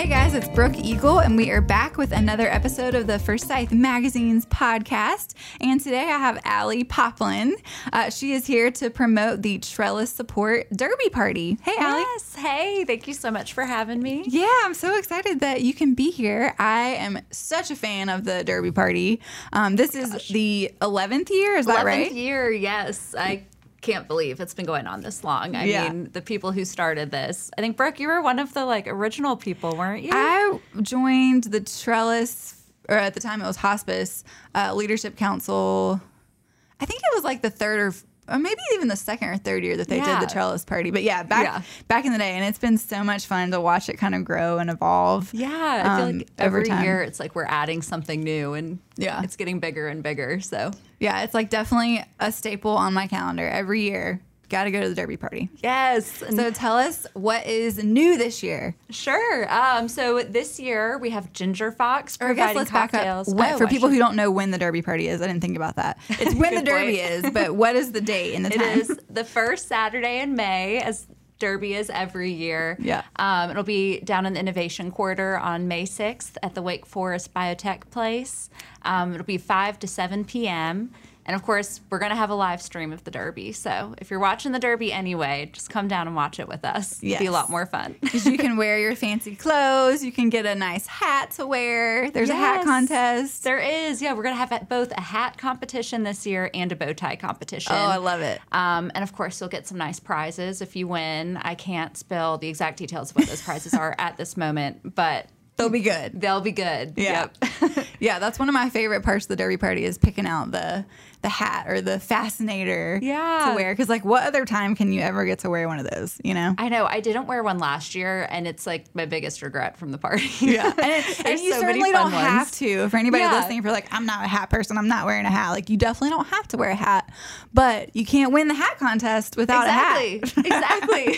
Hey guys, it's Brooke Eagle, and we are back with another episode of the Forsyth Magazines podcast. And today I have Ali Poplin. She is here to promote the Trellis Support Derby Party. Hey, Ali. Yes. Hey, thank you so much for having me. Yeah, I'm so excited that you can be here. I am such a fan of the Derby Party. This is the 11th year, is that right? 11th year, yes. I can't believe it's been going on this long. I mean, the people who started this. I think, Brooke, you were one of the original people, weren't you? I joined the Trellis, or at the time it was Hospice, Leadership Council. I think it was the third or maybe even the second or third year that they did the Trellis party. But back in the day. And it's been so much fun to watch it kind of grow and evolve. Yeah. I feel every year it's we're adding something new and it's getting bigger and bigger. So yeah, it's definitely a staple on my calendar every year. Got to go to the Derby Party. Yes. So tell us what is new this year. Sure. So this year we have Ginger Fox providing cocktails. For people who don't know when the Derby Party is, I didn't think about that. It's when the Derby is, but what is the date and the time? It is the first Saturday in May, as Derby is every year. Yeah. It'll be down in the Innovation Quarter on May 6th at the Wake Forest Biotech Place. It'll be 5 to 7 p.m., and of course, we're going to have a live stream of the Derby. So if you're watching the Derby anyway, just come down and watch it with us. Yes. It'll be a lot more fun. Because you can wear your fancy clothes. You can get a nice hat to wear. There's a hat contest. There is. Yeah, we're going to have both a hat competition this year and a bow tie competition. Oh, I love it. And of course, you'll get some nice prizes if you win. I can't spill the exact details of what those prizes are at this moment, but they'll be good. They'll be good. Yeah. Yep. Yeah, that's one of my favorite parts of the Derby Party is picking out the hat or the fascinator to wear. Because, what other time can you ever get to wear one of those, you know? I know. I didn't wear one last year, and it's, my biggest regret from the party. Yeah. And you certainly don't have to. For anybody listening, if you're I'm not a hat person, I'm not wearing a hat. You definitely don't have to wear a hat. But you can't win the hat contest without a hat. Exactly.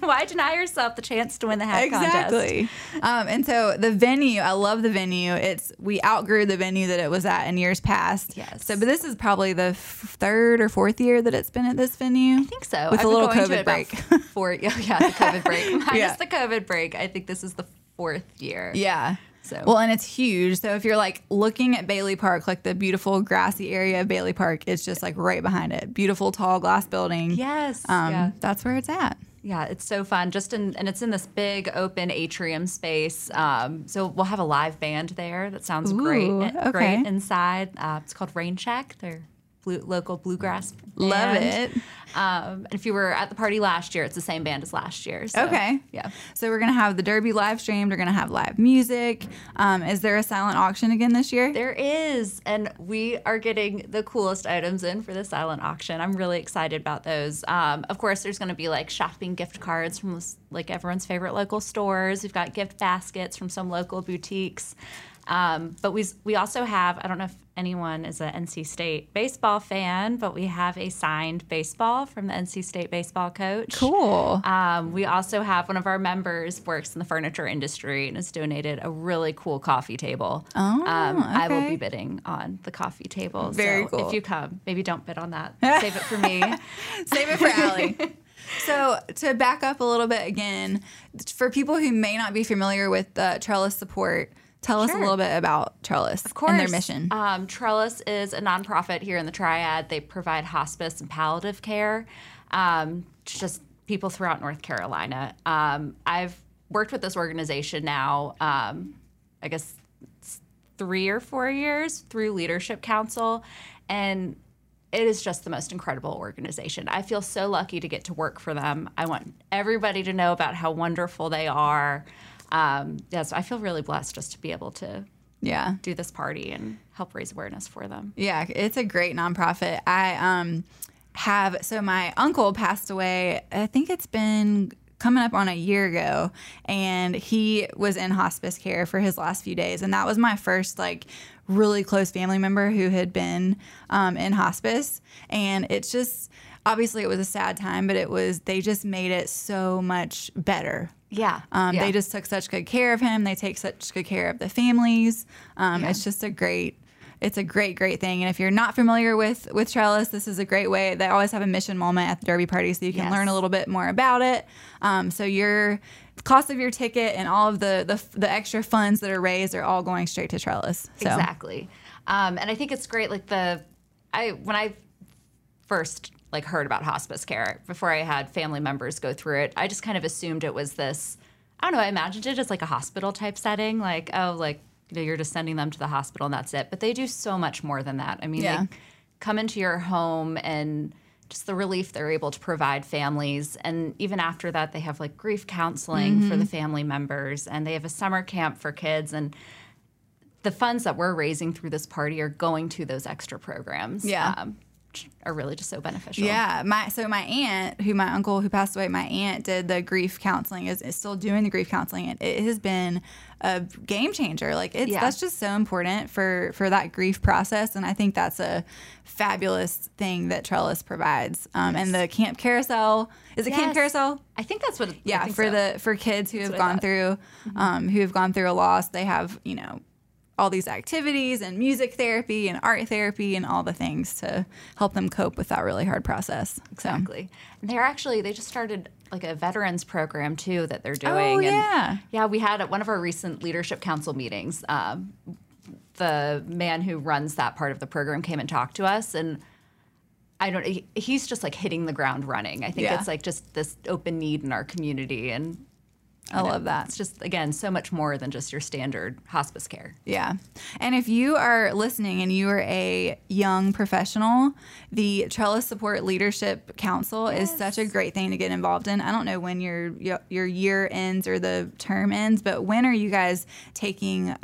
Why deny yourself the chance to win the hat contest? Exactly. And so the venue, I love the venue. We outgrew the venue that it was at in years past. Yes. So, but this is probably the third or fourth year that it's been at this venue. I think so. With a little COVID break. The COVID break. Minus the COVID break, I think this is the fourth year. Yeah. So. Well, and it's huge. So if you're looking at Bailey Park, the beautiful grassy area of Bailey Park, it's just right behind it. Beautiful tall glass building. Yes. That's where it's at. Yeah, it's so fun. And it's in this big open atrium space. So we'll have a live band there. That sounds great inside. It's called Rain Check. They're local bluegrass band. Love it. And if you were at the party last year, it's the same band as last year. So, okay. Yeah. So we're going to have the Derby live streamed. We're going to have live music. Is there a silent auction again this year? There is. And we are getting the coolest items in for the silent auction. I'm really excited about those. Of course, there's going to be shopping gift cards from everyone's favorite local stores. We've got gift baskets from some local boutiques. But we also have, I don't know if anyone is an NC State baseball fan, but we have a signed baseball from the NC State baseball coach. Cool. We also have one of our members works in the furniture industry and has donated a really cool coffee table. Oh, okay. I will be bidding on the coffee table. Very cool. If you come, maybe don't bid on that. Save it for me. Save it for Allie. So to back up a little bit again, for people who may not be familiar with the Trellis Support, tell us a little bit about Trellis and their mission. Trellis is a nonprofit here in the Triad. They provide hospice and palliative care to just people throughout North Carolina. I've worked with this organization now, I guess, 3 or 4 years through Leadership Council, and it is just the most incredible organization. I feel so lucky to get to work for them. I want everybody to know about how wonderful they are. So I feel really blessed just to be able to do this party and help raise awareness for them. Yeah, it's a great nonprofit. I my uncle passed away, I think it's been coming up on a year ago, and he was in hospice care for his last few days. And that was my first really close family member who had been in hospice. And it's just, obviously it was a sad time, but they just made it so much better. Yeah. They just took such good care of him. They take such good care of the families. It's just a great thing. And if you're not familiar with Trellis, this is a great way. They always have a mission moment at the Derby Party, so you can learn a little bit more about it. So you're cost of your ticket and all of the extra funds that are raised are all going straight to Trellis. So. Exactly. And I think it's great. Like when I first heard about hospice care, before I had family members go through it, I just kind of assumed it was this, I don't know, I imagined it as like a hospital type setting. Like, oh, like, you know, you're just sending them to the hospital and that's it. But they do so much more than that. I mean, they come into your home and just the relief they're able to provide families. And even after that, they have like grief counseling for the family members, and they have a summer camp for kids. And the funds that we're raising through this party are going to those extra programs. Yeah. Are really just so beneficial. Yeah. So my aunt, my uncle who passed away, my aunt did the grief counseling, is still doing the grief counseling, and it has been a game changer. Like that's just so important for that grief process. And I think that's a fabulous thing that Trellis provides. And the camp carousel, is it camp carousel? I think that's what. Yeah. For kids who have gone through, who have gone through a loss, they have, all these activities and music therapy and art therapy and all the things to help them cope with that really hard process. Exactly. So. And they just started like a veterans program too that they're doing. Oh, yeah. And yeah, we had at one of our recent leadership council meetings, the man who runs that part of the program came and talked to us, and he's just like hitting the ground running. I think it's like just this open need in our community, and I love that. It's just, again, so much more than just your standard hospice care. Yeah. And if you are listening and you are a young professional, the Trellis Support Leadership Council is such a great thing to get involved in. I don't know when your year ends or the term ends, but when are you guys taking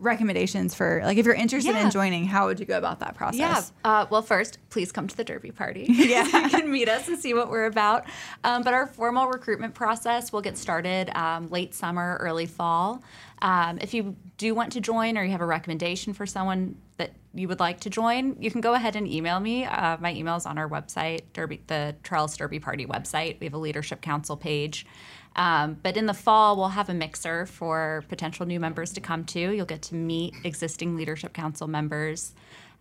recommendations for, like, if you're interested in joining, how would you go about that process? Yeah. Well, first, please come to the Derby party. Yeah. You can meet us and see what we're about. But our formal recruitment process will get started late summer, early fall. If you do want to join, or you have a recommendation for someone that you would like to join, you can go ahead and email me. My email is on our website, the Trellis Derby Party website. We have a leadership council page. But in the fall, we'll have a mixer for potential new members to come to. You'll get to meet existing leadership council members.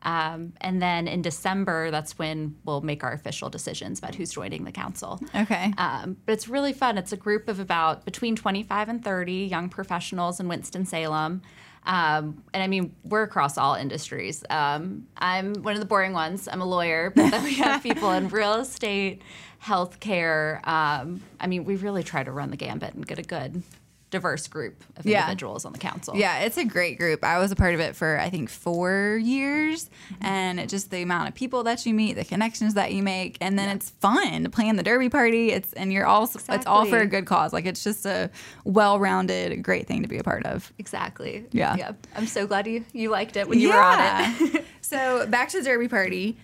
And then in December, that's when we'll make our official decisions about who's joining the council. Okay. But it's really fun. It's a group of about between 25 and 30 young professionals in Winston-Salem. And I mean, we're across all industries. I'm one of the boring ones. I'm a lawyer, but then we have people in real estate, healthcare. I mean, we really try to run the gambit and get a good, diverse group of individuals on the council. Yeah, it's a great group. I was a part of it for, I think, 4 years, and it just the amount of people that you meet, the connections that you make, and then it's fun to plan the Derby party. And you're all it's all for a good cause. Like, it's just a well-rounded, great thing to be a part of. Exactly. Yeah. I'm so glad you liked it when you were on it. So back to the Derby party.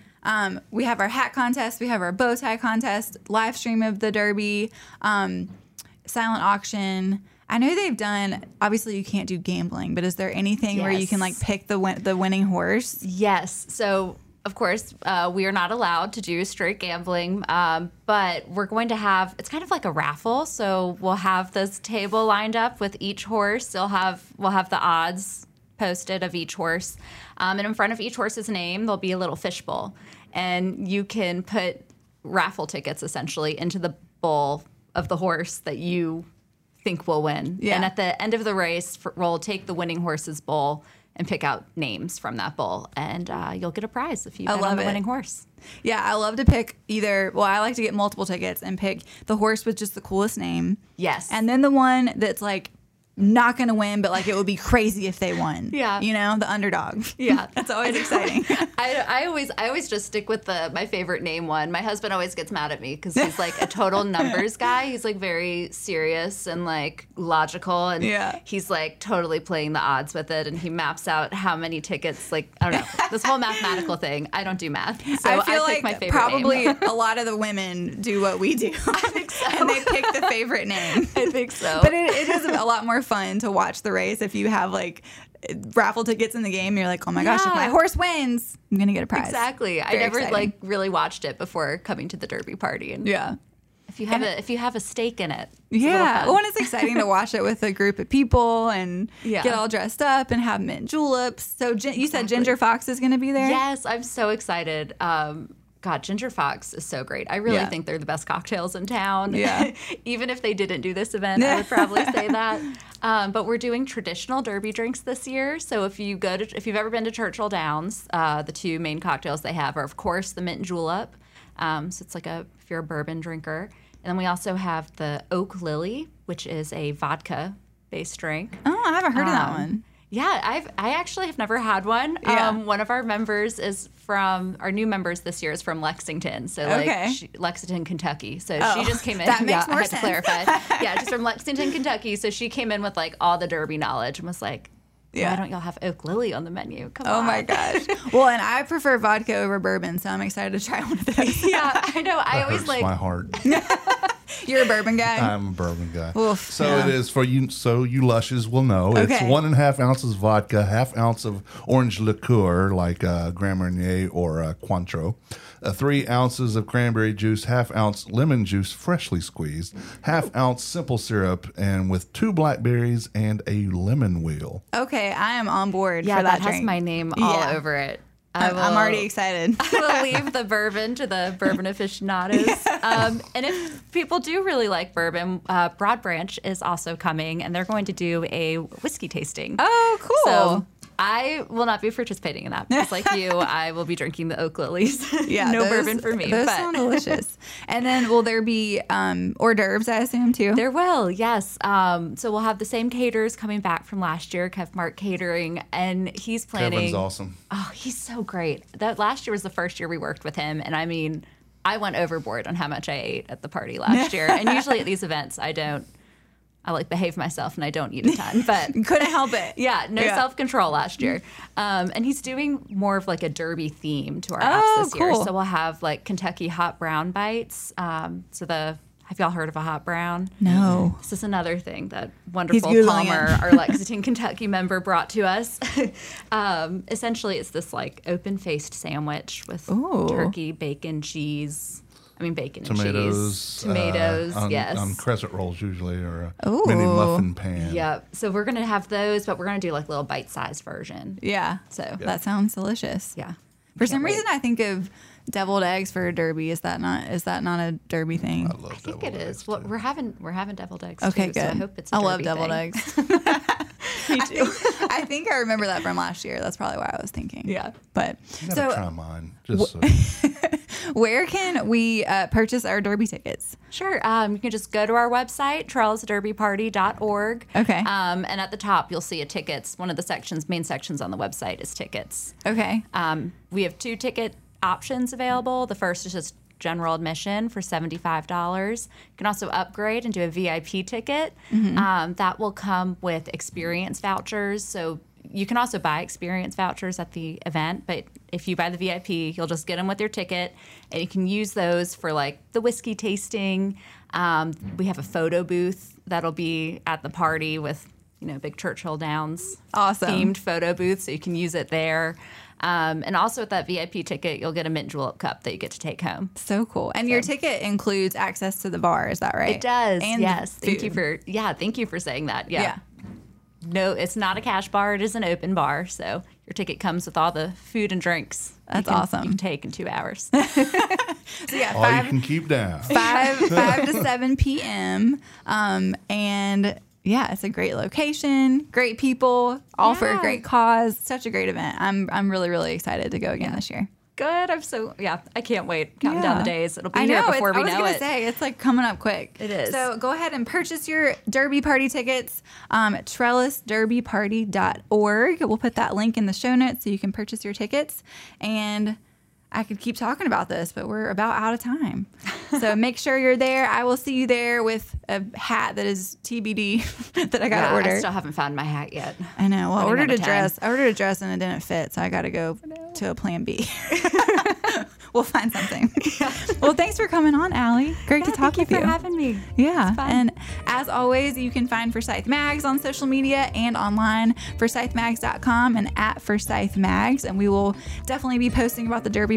We have our hat contest, we have our bow tie contest, live stream of the Derby, silent auction. I know they've done, obviously you can't do gambling, but is there anything where you can pick the winning horse? Yes. So, of course, we are not allowed to do straight gambling, but we're going to have, it's kind of like a raffle. So we'll have this table lined up with each horse. We'll have the odds posted of each horse. And in front of each horse's name, there'll be a little fishbowl. And you can put raffle tickets, essentially, into the bowl of the horse that you think will win. Yeah. And at the end of the race, we'll take the winning horse's bowl and pick out names from that bowl. And you'll get a prize if you bet on the winning horse. Yeah, I love to pick I like to get multiple tickets and pick the horse with just the coolest name. Yes. And then the one that's not going to win, but it would be crazy if they won. Yeah. The underdog. Yeah. That's always exciting. I always just stick with my favorite name one. My husband always gets mad at me because he's a total numbers guy. He's very serious and logical, and he's totally playing the odds with it, and he maps out how many tickets, I don't know, this whole mathematical thing. I don't do math. So I feel pick my favorite probably name. A lot of the women do what we do. I think so. And they pick the favorite name. I think so. But it is a lot more fun to watch the race if you have raffle tickets in the game. You're oh my gosh, if my horse wins, I'm gonna get a prize. Exactly. Very I never exciting. Really watched it before coming to the Derby party, and if you have a stake in it, and it's exciting to watch it with a group of people and get all dressed up and have mint juleps. So you said Ginger Fox is going to be there? Yes, I'm so excited. God, Ginger Fox is so great. I really think they're the best cocktails in town. Yeah. Even if they didn't do this event, I would probably say that. But we're doing traditional Derby drinks this year. So if you've ever been to Churchill Downs, the two main cocktails they have are, of course, the Mint Julep. So it's like if you're a bourbon drinker. And then we also have the Oak Lily, which is a vodka-based drink. Oh, I haven't heard of that one. Yeah, I actually have never had one. Yeah. One of our members is from, our new members this year is from Lexington. So Lexington, Kentucky. So she just came in. That makes more sense. I had to clarify. Just from Lexington, Kentucky. So she came in with like all the Derby knowledge and was like, why don't y'all have Oak Lily on the menu? Come on. Oh, my gosh. Well, and I prefer vodka over bourbon, so I'm excited to try one of those. Yeah, I know. I always like... my heart. You're a bourbon guy? I'm a bourbon guy. Oof, so it is for you, so you lushes will know. Okay. It's 1.5 ounces vodka, 1/2 ounce of orange liqueur, like Grand Marnier or Cointreau, 3 ounces of cranberry juice, 1/2 ounce lemon juice, freshly squeezed, 1/2 ounce simple syrup, and with 2 blackberries and a lemon wheel. Okay, I am on board for that drink. Yeah, that has my name all over it. I'm already excited. I will leave the bourbon to the bourbon aficionados. And if people do really like bourbon, Broad Branch is also coming, and they're going to do a whiskey tasting. Oh, cool. So I will not be participating in that. Just like you, I will be drinking the Oak Lilies. Yeah, no bourbon for me. Those sound delicious. And then will there be hors d'oeuvres, I assume, too? There will, yes. So we'll have the same caterers coming back from last year, Kev Mark Catering, and he's planning. Kevin's awesome. Oh, he's so great. That last year was the first year we worked with him, and I mean, I went overboard on how much I ate at the party last year. And usually at these events, I like behave myself and I don't eat a ton, but couldn't help it. Yeah, no self-control last year. And he's doing more of like a Derby theme to our apps this year. So we'll have like Kentucky hot brown bites. Have y'all heard of a hot brown? No. This is another thing that wonderful Palmer, our Lexington, Kentucky member, brought to us. Essentially, it's this like open-faced sandwich with turkey, bacon, cheese. Bacon and cheese. Tomatoes, yes. On crescent rolls usually, or a mini muffin pan. Yep. So we're going to have those, but we're going to do like a little bite-sized version. Yeah. So that sounds delicious. Yeah. For some reason, I think of deviled eggs for a Derby. Is that not a Derby thing? I love deviled eggs. I think it is. Well, we're having deviled eggs. Okay, too, good. So I hope it's a Derby thing. I love deviled eggs. Me too. I think I remember that from last year. That's probably why I was thinking. Yeah, but so try mine. Just where can we purchase our Derby tickets? Sure, you can just go to our website, trellisderbyparty.org. Okay, and at the top you'll see a tickets. One of the main sections on the website is tickets. Okay, we have 2 ticket options available. The first is just general admission for $75. You can also upgrade and do a VIP ticket. Mm-hmm. That will come with experience vouchers. So you can also buy experience vouchers at the event, but if you buy the VIP, you'll just get them with your ticket, and you can use those for like the whiskey tasting. We have a photo booth that'll be at the party with big Churchill Downs themed photo booth, so you can use it there. And also with that VIP ticket, you'll get a mint julep cup that you get to take home. So cool. And your ticket includes access to the bar, is that right? It does, and yes. Thank you for saying that. Yeah. No, it's not a cash bar. It is an open bar. So your ticket comes with all the food and drinks. That's awesome. You can take in 2 hours. All you can keep down. 5 to 7 p.m. And... yeah, it's a great location, great people, all for a great cause. Such a great event. I'm really, really excited to go again this year. Good. I can't wait. Counting down the days. It'll be here before we know it. It's like coming up quick. It is. So go ahead and purchase your Derby Party tickets at trellisderbyparty.org. We'll put that link in the show notes so you can purchase your tickets. And I could keep talking about this, but we're about out of time. So make sure you're there. I will see you there with a hat that is TBD that I got to order. I still haven't found my hat yet. I know. Well, I ordered a dress and it didn't fit, so I got to go to a plan B. We'll find something. Yeah. Well, thanks for coming on, Ali. Great to talk with you. Thank you for having me. Yeah. And as always, you can find Forsyth Mags on social media and online, ForsythMags.com and at Forsyth Mags. And we will definitely be posting about the Derby